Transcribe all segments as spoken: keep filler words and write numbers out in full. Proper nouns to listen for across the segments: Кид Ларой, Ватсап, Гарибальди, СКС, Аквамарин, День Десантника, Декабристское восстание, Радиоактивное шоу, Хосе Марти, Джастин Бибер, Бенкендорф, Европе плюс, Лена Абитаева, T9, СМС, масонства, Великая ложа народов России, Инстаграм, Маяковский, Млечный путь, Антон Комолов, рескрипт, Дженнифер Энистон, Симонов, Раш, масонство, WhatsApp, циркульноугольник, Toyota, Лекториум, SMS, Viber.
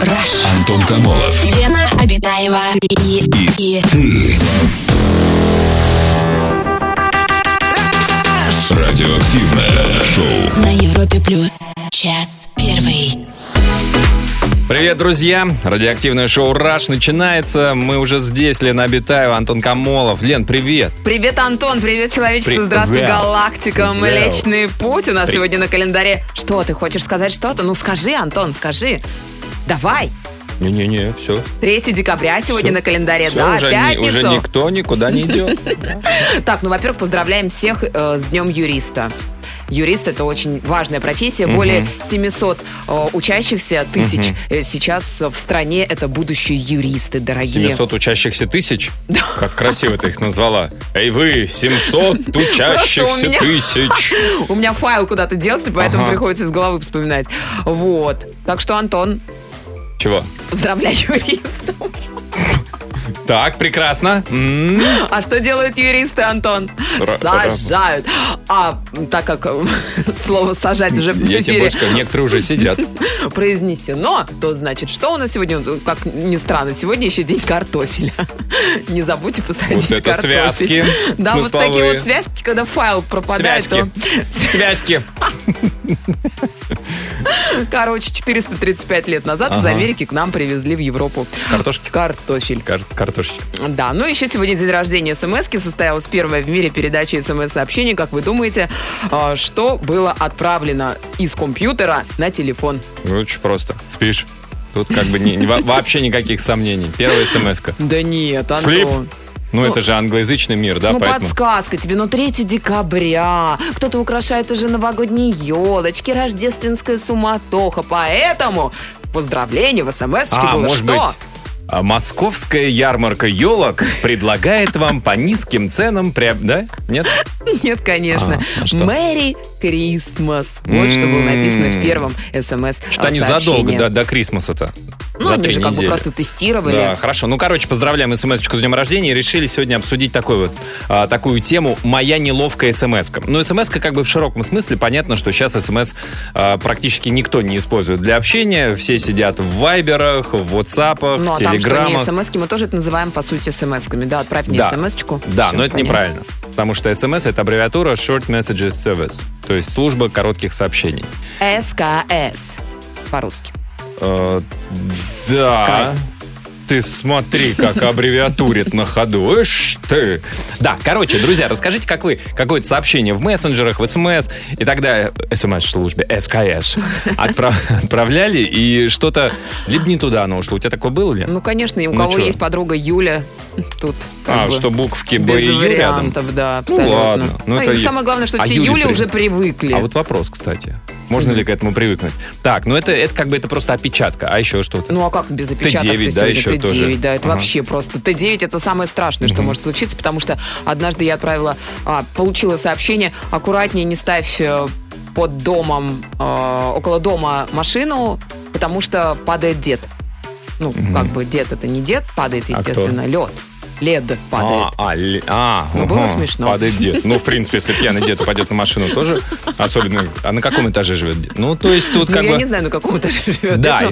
Раш. Антон Комолов. Лена Абитаева. И, и, и ты. Радиоактивное шоу. На Европе плюс. Час первый. Привет, друзья! Радиоактивное шоу «Раш» начинается. Мы уже здесь. Лена Абитаева, Антон Комолов. Лен, привет! Привет, Антон! Привет, человечество! Привет. Здравствуй, галактика! Привет. Млечный путь у нас привет. Сегодня на календаре. Что, ты хочешь сказать что-то? Ну, скажи, Антон, скажи. Давай! Не-не-не, все. третьего декабря сегодня все. На календаре, все, да, уже пятницу. Ни, уже никто никуда не идет. Так, ну, во-первых, поздравляем всех с Днем Юриста. Юрист – это очень важная профессия. Более uh-huh. семьсот э, учащихся тысяч uh-huh. сейчас в стране. Это будущие юристы, дорогие. семьсот учащихся тысяч? Как красиво ты их назвала. Эй вы, семьсот учащихся тысяч. У меня файл куда-то делся, поэтому приходится из головы вспоминать. Вот. Так что, Антон. Чего? Поздравляю юристов. Так, прекрасно. Mm. А что делают юристы, Антон? Р- Сажают. А так как слово «сажать» уже в эфире... Я тебе больше скажу, некоторые уже сидят. Произнесено, то значит, что у нас сегодня? Как ни странно, сегодня еще день картофеля. Не забудьте посадить картофель. Вот это связки да, смысловые. Вот такие вот связки, когда файл пропадает. Связки. То... Связки. Короче, четыреста тридцать пять лет назад ага. из Америки к нам привезли в Европу. Картошки? Картофель. Кар- картошечки. Да, ну еще сегодня день рождения СМСки. Состоялась первая в мире передача СМС-сообщений. Как вы думаете, что было отправлено из компьютера на телефон? Очень просто. Спишь. Тут как бы не, не, вообще никаких сомнений. Первая СМСка. Да нет, Антон. Слип? Ну, ну, это же англоязычный мир, да? Ну, поэтому... подсказка тебе, ну, третьего декабря. Кто-то украшает уже новогодние елочки, рождественская суматоха. Поэтому поздравление в СМСочке а, было может что? Быть... Московская ярмарка елок предлагает вам по низким ценам прям, да? Нет? Нет, конечно. Merry Christmas. Вот что было написано в первом эс эм эс-сообщении. Что они задолго до Крисмаса-то. Ну, они же как бы просто тестировали. Да, хорошо. Ну, короче, поздравляем СМС-очку с днем рождения. И решили сегодня обсудить такую вот, такую тему «Моя неловкая СМС-ка». Ну, СМС-ка как бы в широком смысле. Понятно, что сейчас СМС практически никто не использует для общения. Все сидят в Вайберах, в Ватсапах, в Телеграмах. Что не смс-ки, мы тоже это называем, по сути, смс-ками. Да, отправь мне да. смс-очку. Да, все, но это понятно. Неправильно, потому что смс — это аббревиатура Short Messages Service, то есть служба коротких сообщений. эс ка эс по-русски. Э, да. СКС. Ты смотри, как аббревиатурит на ходу. Ишь ты. Да, короче, друзья, расскажите, как вы какое-то сообщение в мессенджерах, в СМС и так далее, СМС-службе, СКС отправ, отправляли, и что-то либо не туда оно ушло. У тебя такое было, Лен? Ну, конечно, и у ну, кого что? Есть подруга Юля тут. А, что буковки Б и Ю рядом? Да, абсолютно. Ну, ладно. Ну, ну, это и самое главное, что а все Юли при... уже привыкли. А вот вопрос, кстати. Можно mm-hmm. ли к этому привыкнуть? Так, ну это, это как бы это просто опечатка, а еще что-то? Ну, а как без опечаток? ти девять, да, еще ти девять, тоже. Да, это uh-huh. вообще просто. ти девять это самое страшное, что uh-huh. может случиться, потому что однажды я отправила, а, получила сообщение, аккуратнее не ставь под домом, а, около дома машину, потому что падает дед. Ну, uh-huh. как бы дед это не дед, падает, естественно, а лед. Лед падает. А, а, ле... а, ну, угу. было смешно. Падает дед. Ну, в принципе, если пьяный дед упадет на машину, тоже особенно... А на каком этаже живет дед? Ну, то есть тут ну, как я бы... я не знаю, на каком этаже живет. Да,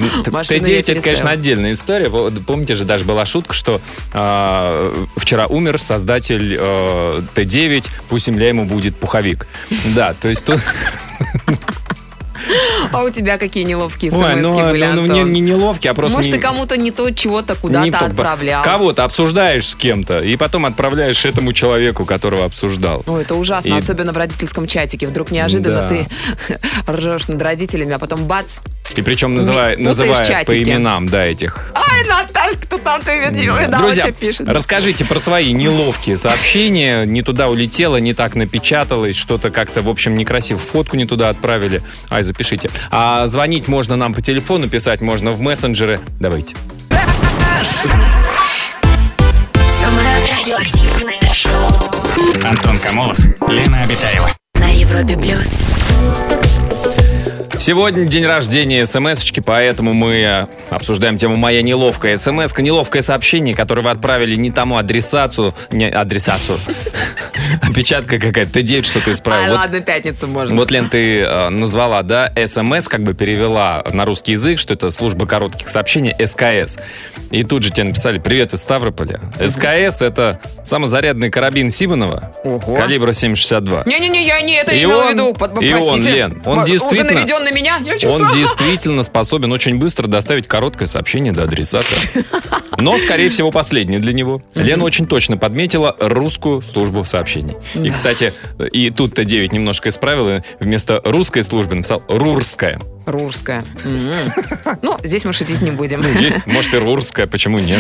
ти девять это, конечно, отдельная история. Помните же, даже была шутка, что э, вчера умер создатель э, ти девять, пусть земля ему будет пуховик. Да, то есть тут... А у тебя какие неловкие смс-ки ну, были, ну, Антон? Не, не неловкие, а просто... Может, не... ты кому-то не то, чего-то куда-то отправлял. Кого-то обсуждаешь с кем-то, и потом отправляешь этому человеку, которого обсуждал. Ну, это ужасно, и... особенно в родительском чатике. Вдруг неожиданно да. ты ржешь над родителями, а потом бац... И причем называя, называя по именам, да, этих... Ай, Наташ, кто там ты видела? Да. Друзья, пишет. Расскажите про свои неловкие сообщения. Не туда улетело, не так напечаталось, что-то как-то, в общем, некрасиво. Фотку не туда отправили. Ай, запишите. А звонить можно нам по телефону, писать можно в мессенджеры. Давайте. Антон Комолов, Лена Абитаева. На Европе плюс. Сегодня день рождения смс-очки, поэтому мы обсуждаем тему «Моя неловкая смс-ка». Неловкое сообщение, которое вы отправили не тому адресацу, не адресацу, опечатка какая-то, Т девять что-то исправила. А, вот, ладно, пятницу можно. Вот, Лен, ты э, назвала, да, эс эм эс, как бы перевела на русский язык, что это служба коротких сообщений, эс ка эс. И тут же тебе написали: «Привет из Ставрополя». эс ка эс — это самозарядный карабин Симонова, ого, калибра семь шестьдесят два. Не-не-не, я не это и имела он, в виду, простите. И он, Лен, он, он действительно... Уже наведен на меня, я чувствую. Он действительно способен очень быстро доставить короткое сообщение до адресата. Но, скорее всего, последнее для него. Лена очень точно подметила русскую службу сообщений. И, кстати, и тут Т девять немножко исправила. Вместо русской службы написал «рурская». Рурская. Mm-hmm. Ну, здесь мы шутить не будем. Ну, есть, может, и рурская, почему нет?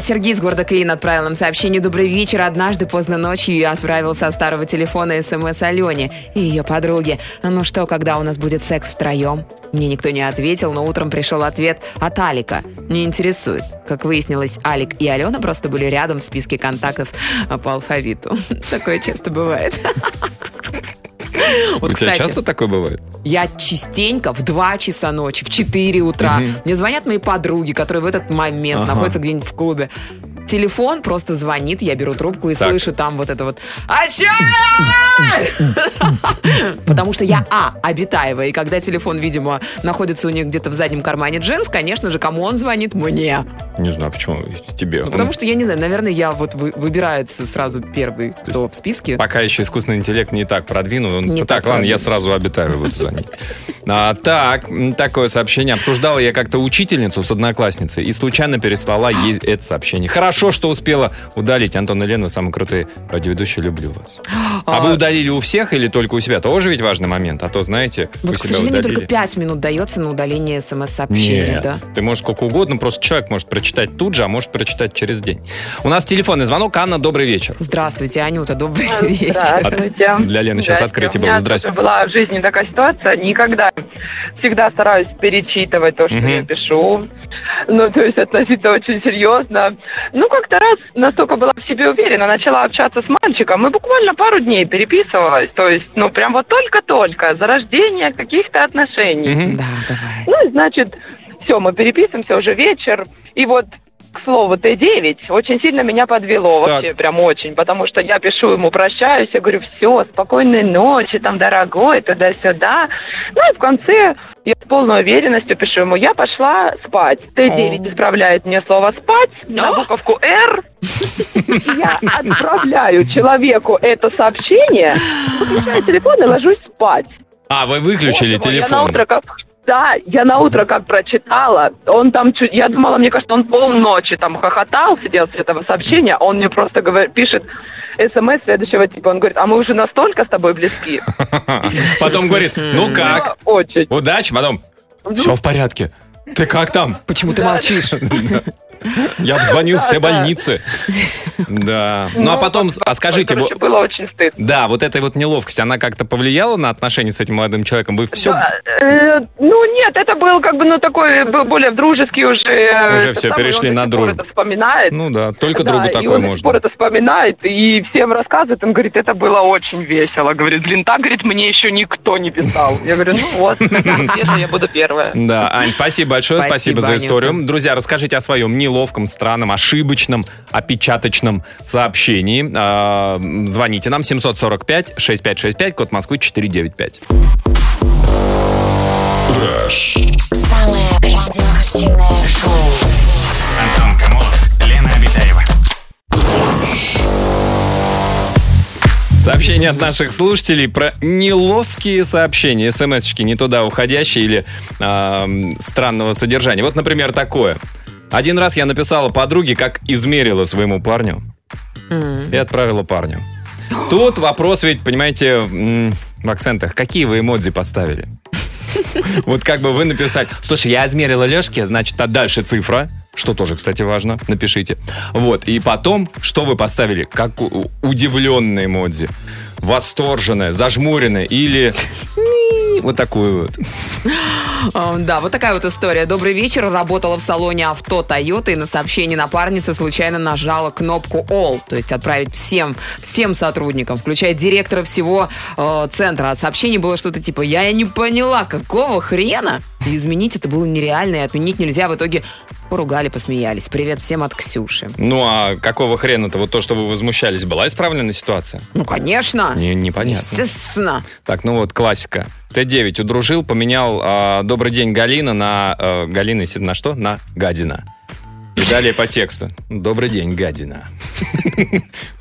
Сергей из города Клин отправил нам сообщение. Добрый вечер. Однажды поздно ночью я отправил со старого телефона смс Алене и ее подруге. Ну что, когда у нас будет секс втроем? Мне никто не ответил, но утром пришел ответ от Алика. Не интересует. Как выяснилось, Алик и Алена просто были рядом в списке контактов по алфавиту. Такое часто бывает. Вот, у тебя, кстати, часто такое бывает? Я частенько в два часа ночи, в четыре утра. Угу. Мне звонят мои подруги, которые в этот момент ага. находятся где-нибудь в клубе. Телефон просто звонит, я беру трубку и так. слышу там вот это вот «А чё?» Потому что я, а, Абитаева, и когда телефон, видимо, находится у нее где-то в заднем кармане джинс, конечно же, кому он звонит? Мне. Не знаю, почему тебе. Ну, потому что, я не знаю, наверное, я вот вы, выбирается сразу первый, то кто в списке. Пока еще искусственный интеллект не так продвинул. Он, не так, так, ладно, я сразу Абитаева буду звонить. А, так, такое сообщение. Обсуждала я как-то учительницу с одноклассницей и случайно переслала ей это сообщение. Хорошо, что успела удалить. Антон и Лена, самые крутые радиоведущие, люблю вас. А, а вы удалили у всех или только у себя? Тоже ведь важный момент, а то, знаете, вот, у себя удалили. Вот, к сожалению, удалили. Только пять минут дается на удаление смс-сообщения, да? Ты можешь сколько угодно, просто человек может прочитать тут же, а может прочитать через день. У нас телефонный звонок. Анна, добрый вечер. Здравствуйте, Анюта, добрый вечер. Здравствуйте. От... Для Лены сейчас открытие было. Здравствуйте. У меня была в жизни такая ситуация, никогда. Всегда стараюсь перечитывать то, что mm-hmm. я пишу. Ну, то есть относиться очень серьезно. Ну, как-то раз настолько была в себе уверена, начала общаться с мальчиком и буквально пару дней переписывалась. То есть, ну, прям вот только-только зарождение каких-то отношений. Mm-hmm. Да, бывает. Ну, и значит, все, мы переписываемся, уже вечер. И вот, к слову, Т девять очень сильно меня подвело, вообще так. прям очень, потому что я пишу ему, прощаюсь, я говорю, все, спокойной ночи, там, дорогой, туда-сюда. Ну и в конце я с полной уверенностью пишу ему, я пошла спать. Т девять исправляет мне слово «спать» на буковку «Р». Я отправляю человеку это сообщение, выключаю телефон и ложусь спать. А, вы выключили телефон. Да, я на утро как прочитала, он там чуть, я думала, мне кажется, он полночи там хохотал, сидел с этого сообщения, он мне просто говорит, пишет смс следующего типа, он говорит, а мы уже настолько с тобой близки. Потом говорит, ну как, удачи, потом, все в порядке, ты как там? Почему ты молчишь? Я обзвонил все больницы. Да. Ну, а потом, а скажите... Было очень стыдно. Да, вот эта вот неловкость, она как-то повлияла на отношения с этим молодым человеком? Вы все... Ну, нет, это был как бы, ну, такой более дружеский уже... Уже все перешли на дружбу. Он до сих пор это вспоминает. Ну, да, только другу такое можно. Он до сих пор это вспоминает и всем рассказывает. Он говорит, это было очень весело. Говорит, блин, так, говорит, мне еще никто не писал. Я говорю, ну вот, конечно, я буду первая. Да, Ань, спасибо большое, спасибо за историю. Друзья, расскажите о своем неловкости. Ловком, странном, ошибочном, опечаточном сообщении. Э-э- звоните нам семь четыре пять шесть пять шесть пять, код Москвы четыре девять пять. Самое радиоактивное шоу. Антон Комолов, Лена Абитаева. Сообщение от наших слушателей про неловкие сообщения, смс-очки не туда уходящие или э- странного содержания. Вот, например, такое. Один раз я написала подруге, как измерила своему парню. Mm. И отправила парню. Тут вопрос ведь, понимаете, в акцентах. Какие вы эмодзи поставили? Вот как бы вы написали. Слушай, я измерила Лешке, значит, а дальше цифра. Что тоже, кстати, важно. Напишите. Вот. И потом, что вы поставили? Как удивленные эмодзи. восторженное, зажмуренное или вот такую вот. Да, вот такая вот история. Добрый вечер. Работала в салоне авто Toyota и на сообщении напарницы случайно нажала кнопку All, то есть отправить всем, всем сотрудникам, включая директора всего э, центра. А сообщение было что-то типа: я не поняла, какого хрена? И изменить это было нереально, и отменить нельзя. В итоге поругали, посмеялись. Привет всем от Ксюши. Ну а какого хрена-то? Вот то, что вы возмущались, была исправлена ситуация? Ну, конечно. Не, непонятно. Естественно. Так, ну вот классика. тэ девять удружил, поменял э, «Добрый день, Галина» на... Э, Галина, если на что? На «Гадина». И далее по тексту. «Добрый день, гадина».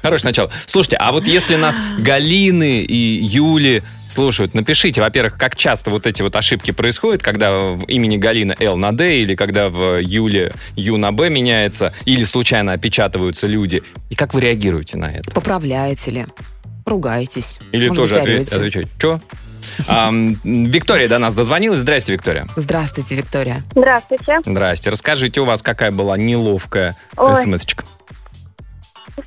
Хорошее начало. Слушайте, а вот если нас Галины и Юли слушают, напишите, во-первых, как часто вот эти вот ошибки происходят, когда в имени Галина Л на Д, или когда в Юле Ю на Б меняется, или случайно опечатываются люди. И как вы реагируете на это? Поправляете ли? Ругаетесь? Или может, тоже отвечаете? Отвечаете. Чё? А, Виктория до нас дозвонилась. Здрасте, Виктория. Здравствуйте, Виктория. Здравствуйте. Здрасте. Расскажите, у вас какая была неловкая смс-очка?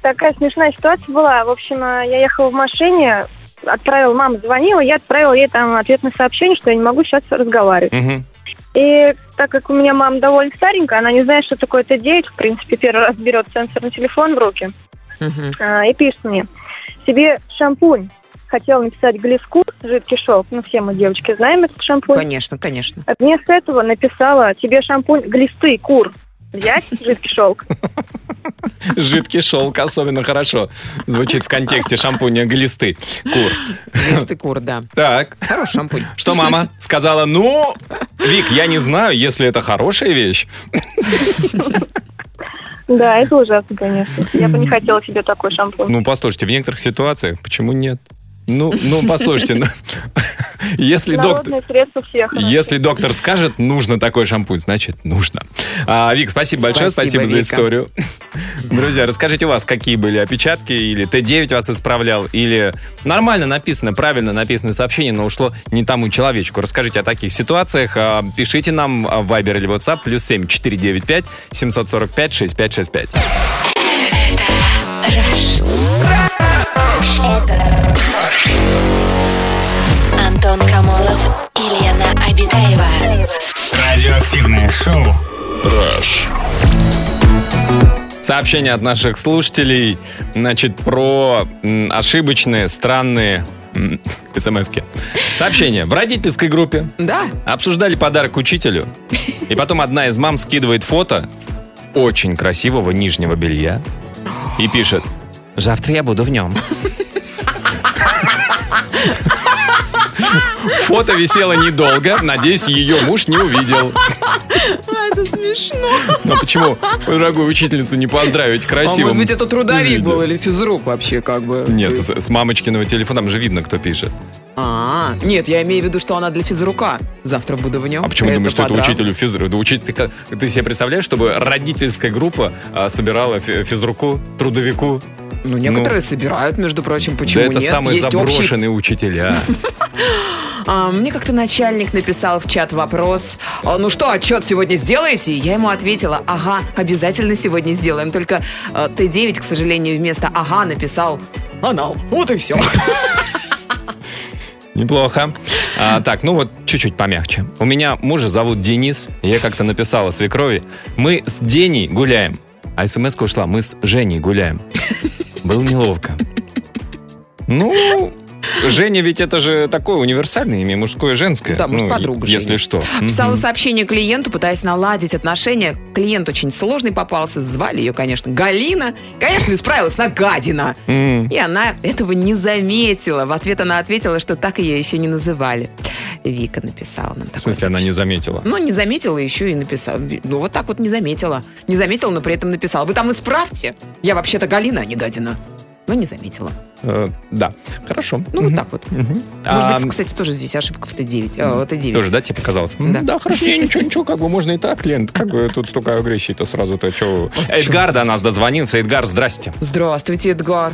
Такая смешная ситуация была. В общем, я ехала в машине, отправила, мама звонила, я отправила ей там ответное сообщение, что я не могу сейчас разговаривать. Угу. И так как у меня мама довольно старенькая, она не знает, что такое тэ девять, в принципе, первый раз берет сенсорный телефон в руки, угу, а, и пишет мне: «Себе шампунь». Хотела написать глиску, жидкий шелк. Ну, все мы, девочки, знаем этот шампунь. Конечно, конечно. Вместо этого написала: «Тебе шампунь глисты, кур. Взять жидкий шелк». Жидкий шелк особенно хорошо звучит в контексте шампуня глисты, кур. Глисты, кур, да. Так. Хороший шампунь. Что мама сказала? Ну, Вик, я не знаю, если это хорошая вещь. Да, это ужасно, конечно. Я бы не хотела себе такой шампунь. Ну, послушайте, в некоторых ситуациях почему нет? Ну, ну, послушайте, если доктор, если доктор скажет, нужно такой шампунь, значит, нужно. А, Вик, спасибо большое, спасибо, спасибо за историю. Друзья, расскажите у вас, какие были опечатки, или тэ девять вас исправлял, или нормально написано, правильно написано сообщение, но ушло не тому человечку. Расскажите о таких ситуациях, пишите нам в Viber или WhatsApp, плюс семь четыре девять пять семь четыре пять шесть пять шесть пять. Антон Комолов и Лена Абитаева. Радиоактивное шоу «Раш». Сообщение от наших слушателей, значит, про ошибочные, странные смс-ки. Сообщение. В родительской группе да. обсуждали подарок учителю, и потом одна из мам скидывает фото очень красивого нижнего белья и пишет: «Завтра я буду в нем». Фото висело недолго. Надеюсь, ее муж не увидел. Это смешно. Но почему дорогую учительницу не поздравить красивым? А может быть, это трудовик был или физрук вообще как бы? Нет, с мамочкиного телефона. Там же видно, кто пишет. А, нет, я имею в виду, что она для физрука. Завтра буду в нем. А почему думаешь, что это учителю физрука? Ты себе представляешь, чтобы родительская группа собирала физруку, трудовику? Ну, некоторые ну, собирают, между прочим, почему да это нет? Это самые есть заброшенные общий... учителя. Мне как-то начальник написал в чат вопрос: ну что, отчет сегодня сделаете? Я ему ответила: ага, обязательно сегодня сделаем. Только тэ девять, к сожалению, вместо «ага» написал «анал». Вот и все. Неплохо. А, так, ну вот чуть-чуть помягче. У меня мужа зовут Денис. Я как-то написала свекрови: мы с Деней гуляем. А смс-ка ушла: мы с Женей гуляем. Было неловко. Ну, Женя ведь это же такое универсальное имя, мужское и женское. Да, может, ну, подруга Женя. Если что. Писала mm-hmm. сообщение клиенту, пытаясь наладить отношения. Клиент очень сложный попался. Звали ее, конечно, Галина. Конечно, исправилась на гадина. Mm-hmm. И она этого не заметила. В ответ она ответила, что так ее еще не называли. Вика написала нам. В смысле, она не заметила? Ну, не заметила, еще и написала. Ну, вот так вот не заметила. Не заметила, но при этом написала: вы там исправьте. Я вообще-то Галина, а не гадина. Но не заметила. Э, да, хорошо. Ну, угу. вот так вот. Угу. Может а, быть, кстати, тоже здесь ошибка в тэ девять. Э, тоже, да, тебе показалось? Да, да хорошо. Не, ничего, ничего, как бы можно и так, Лен. Как бы тут столько грехи-то сразу-то. Че... Эдгар до нас дозвонился. Эдгар, здрасте. Здравствуйте, Эдгар.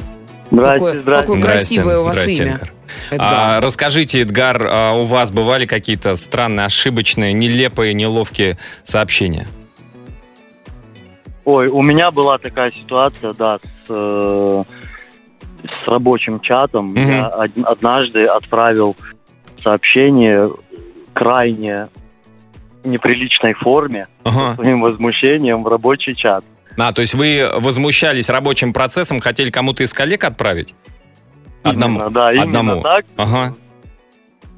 Здравствуйте, какое, здравствуйте. Какое красивое у вас здрасте, имя. Эдгар. А, расскажите, Эдгар, а у вас бывали какие-то странные, ошибочные, нелепые, неловкие сообщения? Ой, у меня была такая ситуация, да, с, э, с рабочим чатом. Mm-hmm. Я однажды отправил сообщение крайне неприличной форме, uh-huh. с своим возмущением в рабочий чат. А, то есть вы возмущались рабочим процессом, хотели кому-то из коллег отправить? Одному? Именно, да, именно Одному. так. Ага.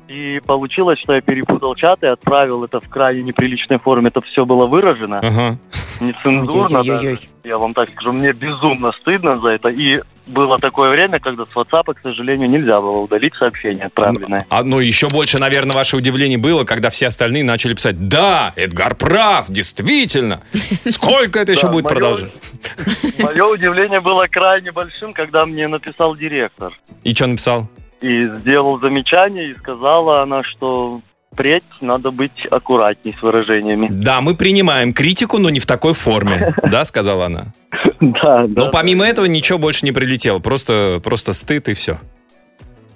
И получилось, что я перепутал чат и отправил это в крайне неприличной форме. Это все было выражено, ага. нецензурно. Даже. Я вам так скажу, мне безумно стыдно за это. И было такое время, когда с WhatsApp, к сожалению, нельзя было удалить сообщения отправленные. А, ну, еще больше, наверное, ваше удивление было, когда все остальные начали писать: да, Эдгар прав, действительно. Сколько это еще будет продолжаться? Мое удивление было крайне большим, когда мне написал директор. И что написал? И сделал замечание, и сказала она, что впредь надо быть аккуратней с выражениями. Да, мы принимаем критику, но не в такой форме, да, сказала она? Да, да. Но помимо этого ничего больше не прилетело, просто стыд и все.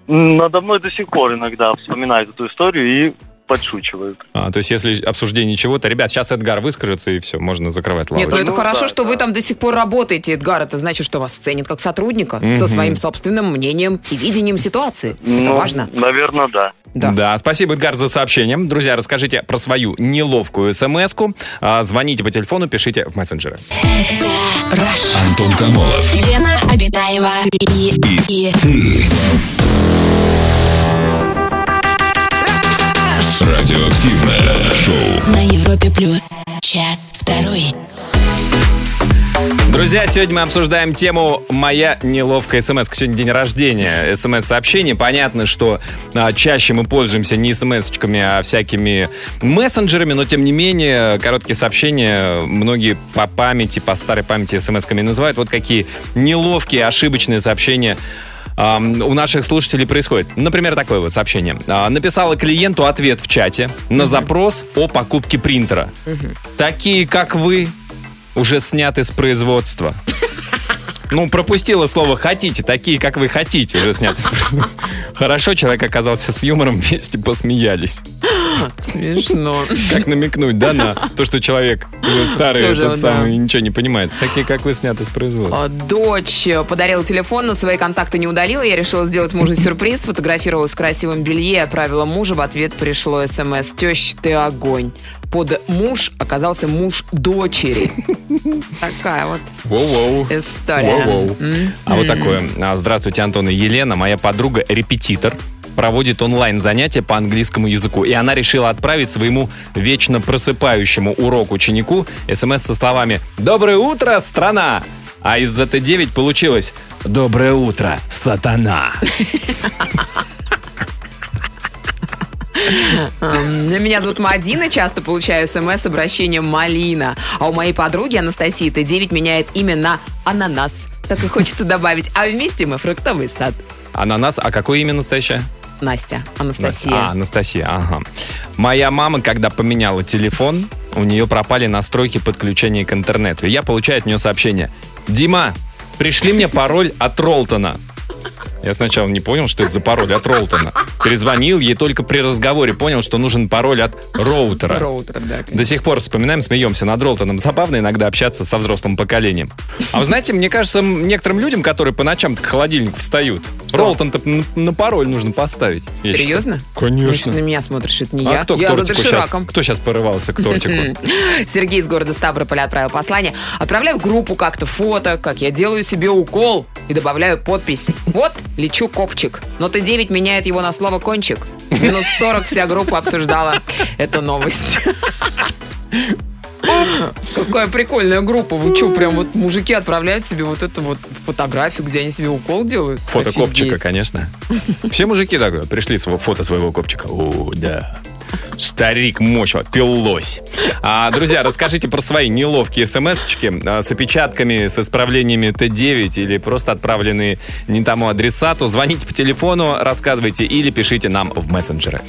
Надо мной до сих пор иногда вспоминают эту историю и подшучивают. А, то есть если обсуждение чего-то, ребят, сейчас Эдгар выскажется, и все, можно закрывать лавочку. Нет, ну это ну, хорошо, да, что да. вы там до сих пор работаете, Эдгар, это значит, что вас ценят как сотрудника, mm-hmm. со своим собственным мнением и видением ситуации. Ну, это важно. Наверное, да. Да. да, спасибо, Эдгар, за сообщение. Друзья, расскажите про свою неловкую смс-ку. Звоните по телефону, пишите в мессенджеры. Это Раш. Антон Комолов. Лена Абитаева. И, и, и. Ты. Радиоактивное шоу на Европе плюс. Час второй. Друзья, сегодня мы обсуждаем тему «Моя неловкая смс». Сегодня день рождения смс-сообщений. Понятно, что а, чаще мы пользуемся не смс-очками, а всякими мессенджерами, но, тем не менее, короткие сообщения многие по памяти, по старой памяти смс-ками называют. Вот какие неловкие, ошибочные сообщения у наших слушателей происходит. Например, такое вот сообщение. Написала клиенту ответ в чате на запрос о покупке принтера. Такие, как вы, уже сняты с производства. Ну, пропустила слово «хотите», такие, как вы хотите, уже сняты с производства. Хорошо, человек оказался с юмором, вместе посмеялись. Смешно. Как намекнуть, да, на то, что человек старый, тот самый, ничего не понимает. Такие, как вы, сняты с производства. Дочь подарила телефон, но свои контакты не удалила. Я решила сделать мужу сюрприз, сфотографировалась в красивом белье, отправила мужу. В ответ пришло СМС: «Теща, ты огонь». Под муж оказался муж дочери. Такая вот Воу-воу. история. Воу-воу. Mm-hmm. А вот такое. Здравствуйте, Антон и Елена. Моя подруга репетитор. Проводит онлайн-занятия по английскому языку. И она решила отправить своему вечно просыпающему урок ученику СМС со словами «Доброе утро, страна!». А из-за Т девять получилось «Доброе утро, сатана!». Меня зовут Мадина, часто получаю смс с обращением «Малина». А у моей подруги Анастасии Т девять меняет имя на «Ананас». Так и хочется добавить. А вместе мы фруктовый сад. Ананас, а какое имя настоящее? Настя, Анастасия. А, Анастасия, ага. Моя мама, когда поменяла телефон, у нее пропали настройки подключения к интернету. И я получаю от нее сообщение. «Дима, пришли мне пароль от Ролтона». Я сначала не понял, что это за пароль от Ролтона. Перезвонил ей только при разговоре, понял, что нужен пароль от роутера. Роутер, да, конечно. До сих пор вспоминаем, смеемся над Ролтоном. Забавно иногда общаться со взрослым поколением. А вы знаете, мне кажется, некоторым людям, которые по ночам к холодильнику встают, что? Ролтон-то на пароль нужно поставить. Серьезно? Считаю. Конечно. Ты на меня смотришь, это не а я. Кто, я за дошираком. Кто сейчас порывался к тортику? Сергей из города Ставрополя отправил послание. Отправляю в группу как-то фото, как я делаю себе укол и добавляю подпись. Вот, лечу копчик. Но Т девять меняет его на слово «кончик». Минут сорок вся группа обсуждала эту новость. Упс! Какая прикольная группа. Вы что, прям вот мужики отправляют себе вот эту вот фотографию, где они себе укол делают? Фото Офигеть. Копчика, конечно. Все мужики так пришли с фото своего копчика. О, да. Старик мощно, ты лось. А, друзья, расскажите про свои неловкие смс-очки с опечатками, с исправлениями Т девять или просто отправленные не тому адресату. Звоните по телефону, рассказывайте или пишите нам в мессенджеры.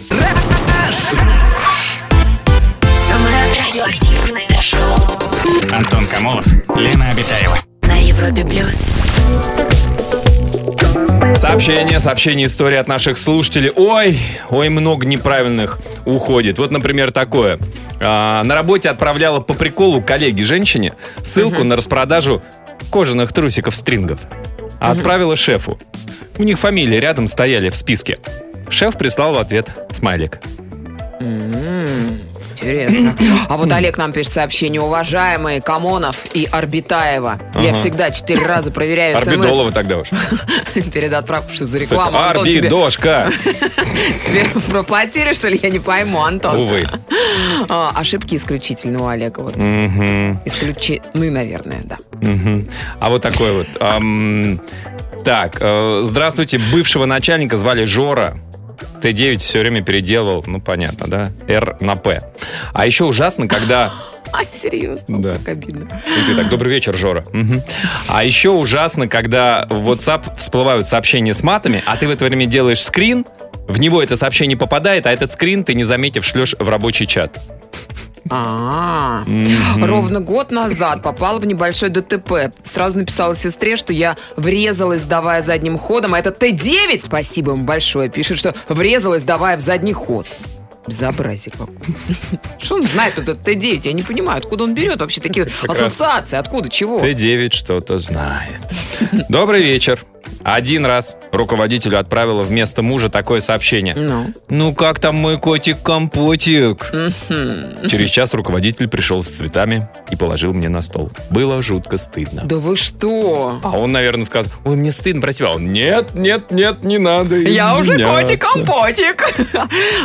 Антон Комолов, Лена Абитаева. На Европе плюс. Сообщения, сообщения, истории от наших слушателей. Ой, ой, много неправильных уходит. Вот, например, такое. А, на работе отправляла по приколу коллеге-женщине ссылку uh-huh. на распродажу кожаных трусиков-стрингов. А uh-huh. отправила шефу. У них фамилии рядом стояли в списке. Шеф прислал в ответ смайлик. Mm-hmm. Интересно. А вот Олег нам пишет сообщение. Уважаемые Комонов и Арбитаева. Ага. Я всегда четыре раза проверяю смс. Арбидолова тогда уж. Перед отправкой, что за рекламу. Арбидошка! Тебе проплатили, что ли? Я не пойму, Антон. Увы. Ошибки исключительно у Олега. Исключены, наверное, да. А вот такой вот. Так, здравствуйте. Бывшего начальника звали Жора. тэ девять все время переделывал, ну, понятно, да? Р на П. А еще ужасно, когда... Ай, серьезно, да. Как обидно. И ты так, добрый вечер, Жора. Угу. А еще ужасно, когда в WhatsApp всплывают сообщения с матами, а ты в это время делаешь скрин, в него это сообщение попадает, а этот скрин ты, не заметив, шлешь в рабочий чат. А, mm-hmm. Ровно год назад попала в небольшой ДТП. Сразу написала сестре, что я врезалась, давая задним ходом. А это тэ девять, спасибо ему большое, пишет, что врезалась, давая в задний ход. Безобразие какое. Что он знает, этот тэ девять? Я не понимаю, откуда он берет вообще такие ассоциации, откуда, чего? тэ девять что-то знает. Добрый вечер. Один раз руководителю отправила вместо мужа такое сообщение. No. Ну как там мой котик-компотик? Mm-hmm. Через час руководитель пришел с цветами и положил мне на стол. Было жутко стыдно. Да вы что? А он, наверное, сказал, ой, мне стыдно, прости. А он, нет, нет, нет, не надо извиняться. Я уже котик-компотик.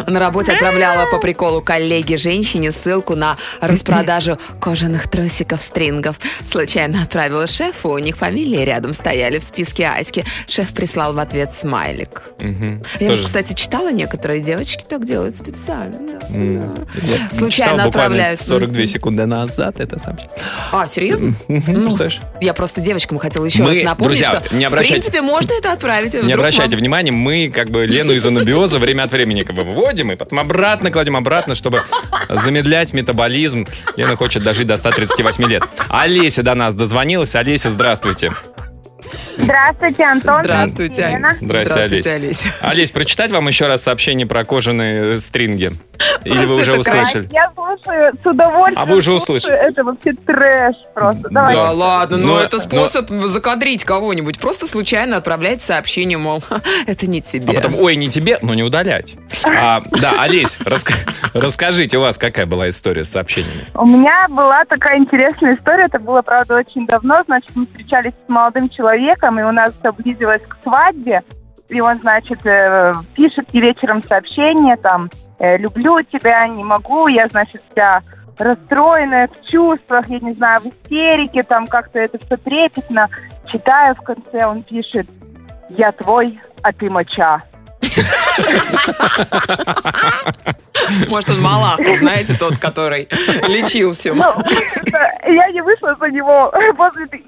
На работе отправляла по приколу коллеге-женщине ссылку на распродажу кожаных трусиков-стрингов. Случайно отправила шефу, у них фамилии рядом стояли в списке Аськи. Шеф прислал в ответ смайлик. Угу. Я, тоже. кстати, читала, некоторые девочки так делают специально. Да, mm. да. Случайно отправляют. сорок две секунды назад это сообщение. А, серьезно? Mm-hmm. Ну, я просто девочкам хотела еще мы, раз напомнить, друзья, что не в принципе можно это отправить. Не обращайте вам... внимания, мы как бы Лену из анабиоза время от времени как бы выводим и потом обратно кладем обратно, чтобы замедлять метаболизм. Лена хочет дожить до ста тридцати восьми лет. Олеся до нас дозвонилась. Олеся, здравствуйте. Здравствуйте, Антон. Здравствуйте, Алина. Здравствуйте, Олесь. Олесь, прочитать вам еще раз сообщение про кожаные стринги? Или просто вы уже услышали? Я слушаю с удовольствием. А вы уже услышали? Это вообще трэш просто. Да, да ладно, но, но это способ но... закадрить кого-нибудь. Просто случайно отправлять сообщение, мол, это не тебе. А потом, ой, не тебе, но не удалять. А, да, Олесь, раска... расскажите, у вас какая была история с сообщениями? У меня была такая интересная история. Это было, правда, очень давно. Значит, мы встречались с молодым человеком, и у нас близилось к свадьбе, и он, значит, пишет и вечером сообщение, там, люблю тебя, не могу, я, значит, вся расстроенная, в чувствах, я не знаю, в истерике, там, как-то это все трепетно, читаю в конце, он пишет, я твой, а ты моча. Может, он Малахов, знаете, тот, который лечил всем. Я не вышла за него.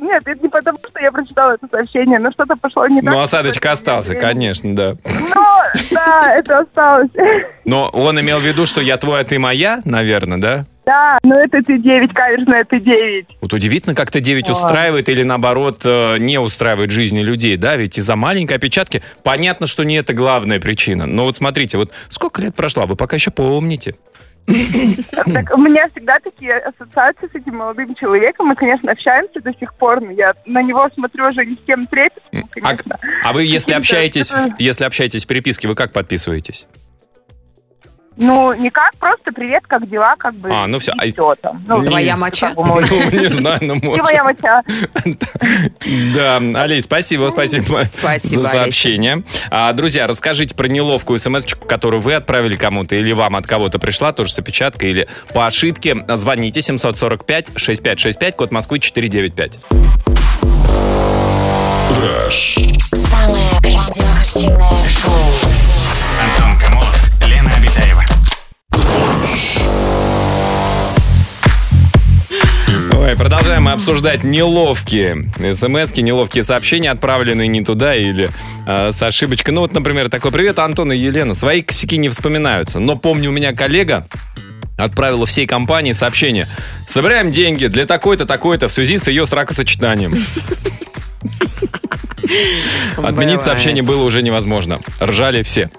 Нет, это не потому, что я прочитала это сообщение, но что-то пошло не так. Ну, осадочка остался, конечно, да. Ну, да, это осталось. Но он имел в виду, что я твой, а ты моя, наверное, да? Да, но это тэ девять, каверзная тэ девять. Вот удивительно, как тэ девять устраивает или, наоборот, не устраивает жизни людей, да? Ведь из-за маленькой опечатки понятно, что не это главная причина. Но вот смотрите, вот сколько лет прошло, а вы пока еще помните. Так, у меня всегда такие ассоциации с этим молодым человеком. Мы, конечно, общаемся до сих пор, но я на него смотрю уже ни с кем трепетом, конечно. А, а вы, если общаетесь, если общаетесь в переписке, вы как подписываетесь? Ну, никак, просто привет, как дела, как бы. А, ну все. И все там. Ну, твоя моча. Ну, не знаю, но можно. Твоя моча. Да, Олесь, спасибо, спасибо за сообщение. Друзья, расскажите про неловкую смс-очку, которую вы отправили кому-то или вам от кого-то пришла, тоже с опечаткой или по ошибке. Звоните семь четыре пять шесть пять шесть пять, код Москвы четыре девять пять. Самое радиоактивное шоу. Антон Комолов. Лена Абитаева. Ой, продолжаем мы обсуждать неловкие смс-ки, неловкие сообщения, отправленные не туда или э, с ошибочкой. Ну вот, например, такой привет, Антон и Елена. Свои косяки не вспоминаются, но помню, у меня коллега отправила всей компании сообщение. Собираем деньги для такой-то, такой-то в связи с ее сракосочетанием. Отменить сообщение было уже невозможно. Ржали все.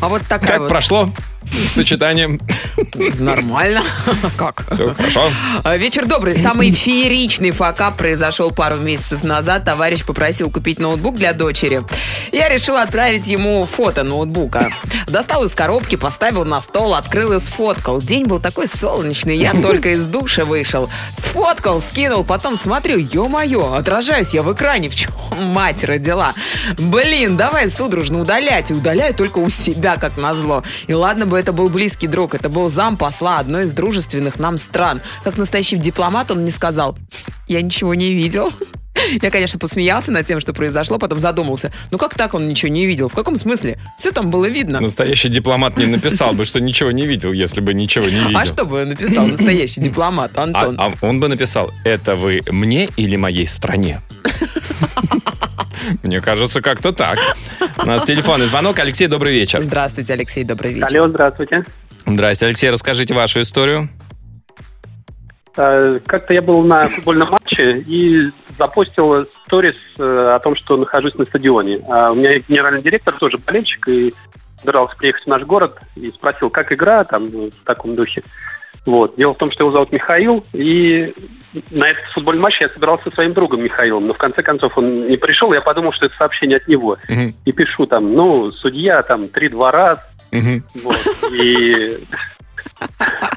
А вот такая как вот прошло? сочетанием. Нормально. Как? Все хорошо. Вечер добрый. Самый фееричный факап произошел пару месяцев назад. Товарищ попросил купить ноутбук для дочери. Я решила отправить ему фото ноутбука. Достал из коробки, поставил на стол, открыл и сфоткал. День был такой солнечный, я только из душа вышел. Сфоткал, скинул, потом смотрю, ё-моё, отражаюсь я в экране, в чем мать родила. Блин, давай судорожно удалять. И удаляю только у себя, как назло. И ладно бы это был близкий друг, это был зам посла одной из дружественных нам стран. Как настоящий дипломат он мне сказал: я ничего не видел. Я, конечно, посмеялся над тем, что произошло, потом задумался. Ну как так он ничего не видел? В каком смысле? Все там было видно. Настоящий дипломат не написал бы, что ничего не видел, если бы ничего не видел. А что бы написал настоящий дипломат, Антон? А, а он бы написал: это вы мне или моей стране? Мне кажется, как-то так. У нас телефонный звонок. Алексей, добрый вечер. Здравствуйте, Алексей, добрый вечер. Алло, здравствуйте. Здравствуйте, Алексей, расскажите вашу историю. Как-то я был на футбольном матче и запостил сторис о том, что нахожусь на стадионе. А у меня генеральный директор тоже болельщик и собирался приехать в наш город и спросил, как игра там в таком духе. Вот. Дело в том, что его зовут Михаил, и на этот футбольный матч я собирался со своим другом Михаилом, но в конце концов он не пришел, и я подумал, что это сообщение от него. Uh-huh. И пишу там, ну, судья, там, три-два раз, uh-huh. вот, и...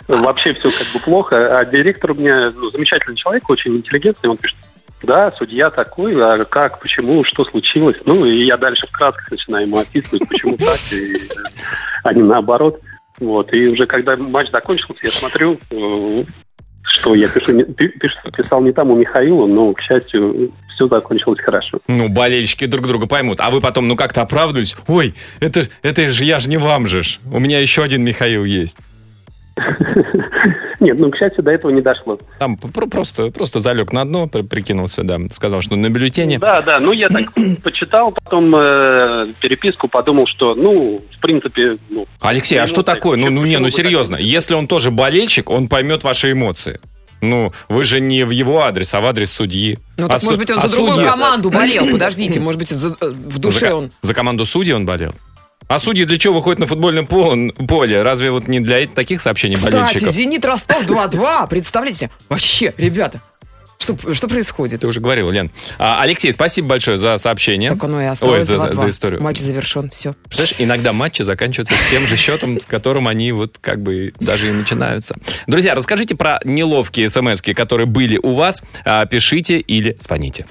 Вообще все как бы плохо. А директор у меня, ну, замечательный человек, очень интеллигентный. Он пишет: да, судья такой, а как, почему, что случилось. Ну и я дальше вкратце начинаю ему описывать, почему так, и, а не наоборот. Вот. И уже когда матч закончился, я смотрю, что я пишу, писал не тому Михаилу, но, к счастью, все закончилось хорошо. Ну, болельщики друг друга поймут. А вы потом, ну, как-то оправдывались: ой, это, это же я же не вам же ж. У меня еще один Михаил есть. Нет, ну, к счастью, до этого не дошло. Там просто, просто залег на дно, прикинулся, да, сказал, что на бюллетене. Да, да, ну, я так почитал потом э, переписку, подумал, что, ну, в принципе... Ну, Алексей, а что такое? Ну, ну, не, ну, серьезно, если он тоже болельщик, он поймет ваши эмоции. Ну, вы же не в его адрес, а в адрес судьи. Ну, так, а может су- быть, он а за другую судья... команду болел, подождите, может быть, за, в душе за, он... За команду судьи он болел? А судьи для чего выходят на футбольном поле? Разве вот не для таких сообщений, кстати, болельщиков? Кстати, «Зенит» Ростов два-два. Представляете себе? Вообще, ребята, что, что происходит? Ты уже говорил, Лен. А, Алексей, спасибо большое за сообщение. Так оно и осталось. Ой, два-два. За, за историю. Матч завершен, все. Знаешь, иногда матчи заканчиваются с тем же счетом, с которым они вот как бы даже и начинаются. Друзья, расскажите про неловкие смс-ки, которые были у вас. Пишите или звоните.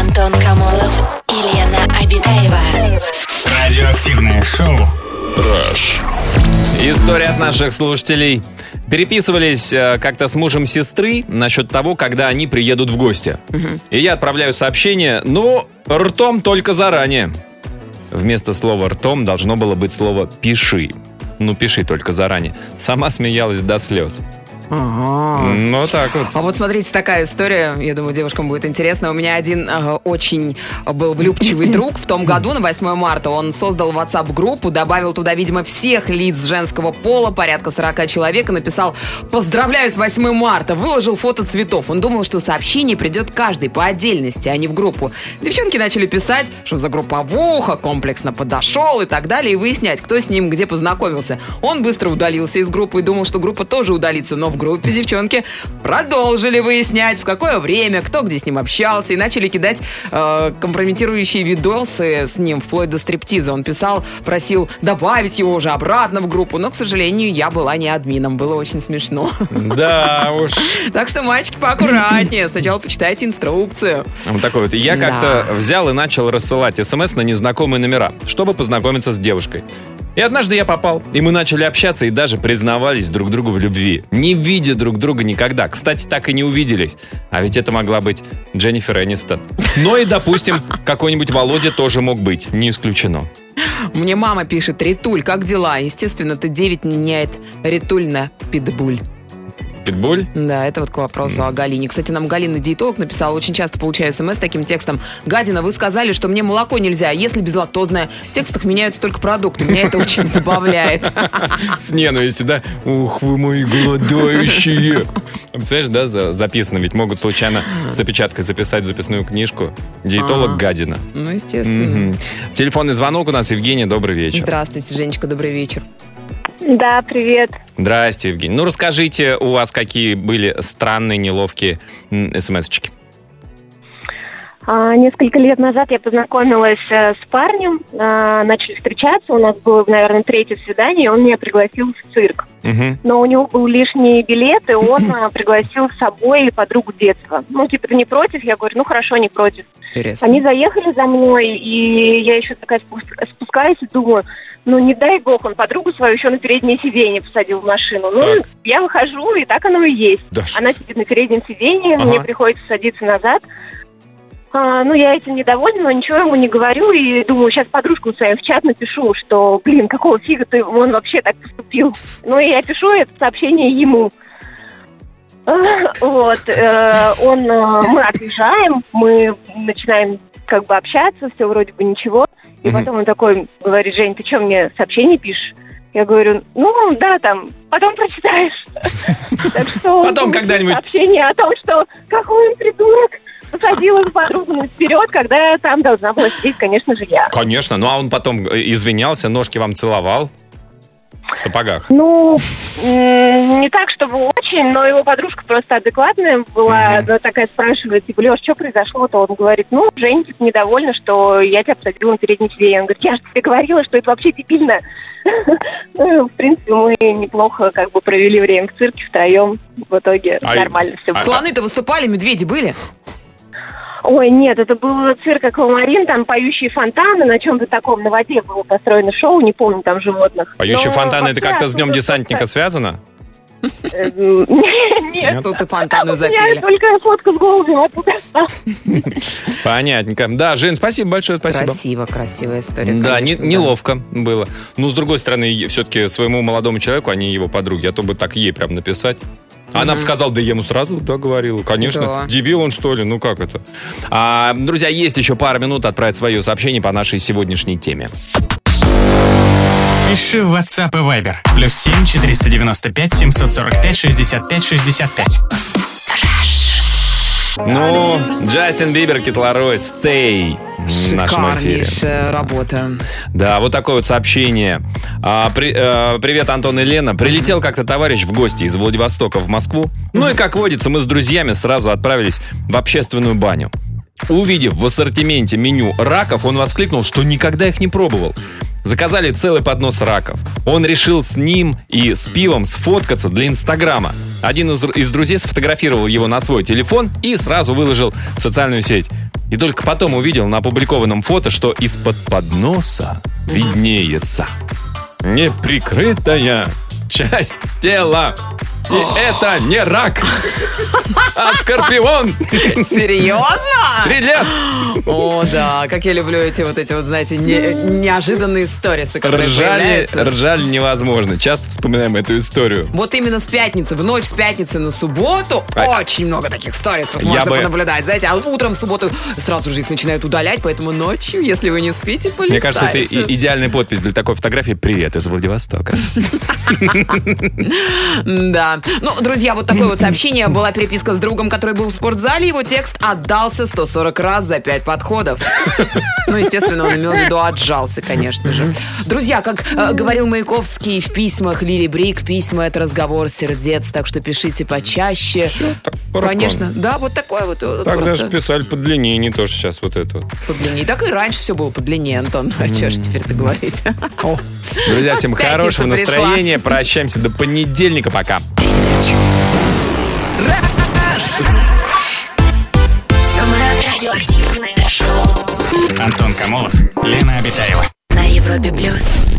Антон Комолов и Лена Абитаева. Радиоактивное шоу «Раш». История от наших слушателей. Переписывались как-то с мужем сестры насчет того, когда они приедут в гости. Угу. И я отправляю сообщение: ну, ртом только заранее. Вместо слова «ртом» должно было быть слово «пиши». Ну, пиши только заранее. Сама смеялась до слез. Ага. Ну, так вот. А вот смотрите, такая история, я думаю, девушкам будет интересно. У меня один э, очень был влюбчивый друг в том году, на восьмое марта. Он создал WhatsApp-группу, добавил туда, видимо, всех лиц женского пола, порядка сорок человек, и написал: поздравляю с восьмым марта, выложил фото цветов. Он думал, что сообщение придет каждый по отдельности, а не в группу. Девчонки начали писать, что за групповуха, комплексно подошел и так далее, и выяснять, кто с ним где познакомился. Он быстро удалился из группы и думал, что группа тоже удалится, но в группе девчонки продолжили выяснять, в какое время, кто где с ним общался, и начали кидать э, компрометирующие видосы с ним, вплоть до стриптиза. Он писал, просил добавить его уже обратно в группу, но, к сожалению, я была не админом. Было очень смешно. Да уж. Так что, мальчики, поаккуратнее. Сначала почитайте инструкцию. Вот такой вот. Я как-то взял и начал рассылать смс на незнакомые номера, чтобы познакомиться с девушкой. И однажды я попал, и мы начали общаться и даже признавались друг другу в любви, не видя друг друга никогда. Кстати, так и не увиделись. А ведь это могла быть Дженнифер Энистон. Но и, допустим, какой-нибудь Володя тоже мог быть, не исключено. Мне мама пишет: Ритуль, как дела? Естественно, тэ девять меняет Ритуль на Питбуль. Питбуль? Да, это вот к вопросу mm. о Галине. Кстати, нам Галина, диетолог, написала, очень часто получаю смс с таким текстом. Гадина, вы сказали, что мне молоко нельзя, если безлактозное. В текстах меняются только продукты. Меня это очень забавляет. С ненавистью, да? Ух, вы мои голодающие. Представляешь, да, записано. Ведь могут случайно с опечаткой записать в записную книжку. Диетолог Гадина. Ну, естественно. Телефонный звонок у нас. Евгения, добрый вечер. Здравствуйте, Женечка, добрый вечер. Да, привет. Здрасте, Евгений. Ну, расскажите, у вас какие были странные, неловкие смс-очки? А, несколько лет назад я познакомилась с парнем, а, начали встречаться, у нас было, наверное, третье свидание, и он меня пригласил в цирк. Угу. Но у него был лишний билет, и он пригласил с собой подругу детства. Ну, типа, ты не против? Я говорю, ну, хорошо, не против. Интересно. Они заехали за мной, и я еще такая спускаюсь и думаю... Ну, не дай бог, он подругу свою еще на переднее сиденье посадил в машину. Ну, так. Я выхожу, и так оно и есть. Да. Она сидит на переднем сиденье, ага. Мне приходится садиться назад. А, ну, я этим недовольна, но ничего ему не говорю. И думаю, сейчас подружку своим в чат напишу, что, блин, какого фига ты, он вообще так поступил. Ну, и я пишу это сообщение ему. Вот. Он, мы отъезжаем, мы начинаем... как бы общаться, все вроде бы ничего. И mm-hmm. потом он такой говорит, Жень, ты что, мне сообщение пишешь? Я говорю, ну, да, там, потом прочитаешь. Так что потом когда-нибудь. Сообщение о том, что какой он придурок посадил их подругу вперед, когда там должна была сидеть, конечно же, я. Конечно, ну а он потом извинялся, ножки вам целовал. В сапогах? Ну, не так, чтобы очень, но его подружка просто адекватная была, mm-hmm. такая спрашивает, типа, Леш, что произошло-то? Он говорит, ну, Женя, типа, недовольна, что я тебя посадила на переднее сиденье. Он говорит, я же тебе говорила, что это вообще дебильно. Ну, в принципе, мы неплохо как бы провели время в цирке втроем. В итоге а нормально а все было. Слоны-то выступали, медведи были? Ой, нет, это был цирк «Аквамарин», там поющие фонтаны, на чем-то таком, на воде было построено шоу, не помню, там животных. Поющие Но фонтаны, это как-то с Днем Десантника связано? Нет, тут и фонтаны запели. Я только фотку с голубем оттуда. Понятненько. Да, Жень, спасибо большое, спасибо. Красиво, красивая история. Да, неловко было. Ну, с другой стороны, все-таки своему молодому человеку, а не его подруге, а то бы так ей прям написать. Она бы сказала, да ему сразу, да, говорила. Конечно, да. Дебил он, что ли, ну как это? А, друзья, есть еще пара минут отправить свое сообщение по нашей сегодняшней теме. Пиши в WhatsApp и Viber. Плюс семь четыреста девяносто пять семьсот сорок пять шестьдесят пять шестьдесят пять. Ну, Джастин Бибер, Кид Ларой, Stay в нашем эфире. Шикарнейшая работа. Да, вот такое вот сообщение. А, при, а, привет, Антон и Лена. Прилетел как-то товарищ в гости из Владивостока в Москву. Ну и, как водится, мы с друзьями сразу отправились в общественную баню. Увидев в ассортименте меню раков, он воскликнул, что никогда их не пробовал. Заказали целый поднос раков. Он решил с ним и с пивом сфоткаться для Инстаграма. Один из, из друзей сфотографировал его на свой телефон и сразу выложил в социальную сеть. И только потом увидел на опубликованном фото, что из-под подноса виднеется неприкрытая часть тела. И это не рак, а скорпион. Серьезно? Стрелец. О, да, как я люблю эти вот эти вот, знаете, не, неожиданные сторисы, которые ржали, появляются. Ржали невозможно. Часто вспоминаем эту историю. Вот именно с пятницы, в ночь с пятницы на субботу а... очень много таких сторисов я можно бы... понаблюдать, знаете. А утром в субботу сразу же их начинают удалять, поэтому ночью, если вы не спите, полистайте. Мне кажется, это и- идеальная подпись для такой фотографии. Привет из Владивостока. Да. Ну, друзья, вот такое вот сообщение. Была переписка с другом, который был в спортзале. Его текст отдался сто сорок раз за пять подходов. Ну, естественно, он имел в виду отжался, конечно же. Друзья, как э, говорил Маяковский в письмах Лили Брик, письма — это разговор сердец, так что пишите почаще. Все, так, конечно, да, вот такое вот. Так просто... даже писали подлиннее, не то, что сейчас вот это вот. Подлиннее. Так и раньше все было подлиннее, Антон. А mm. что ж теперь-то говорить? О. Друзья, всем Пятница хорошего пришла. настроения. Прощаемся до понедельника. Пока. Антон Комолов, Лена Абитаева. На Европе плюс.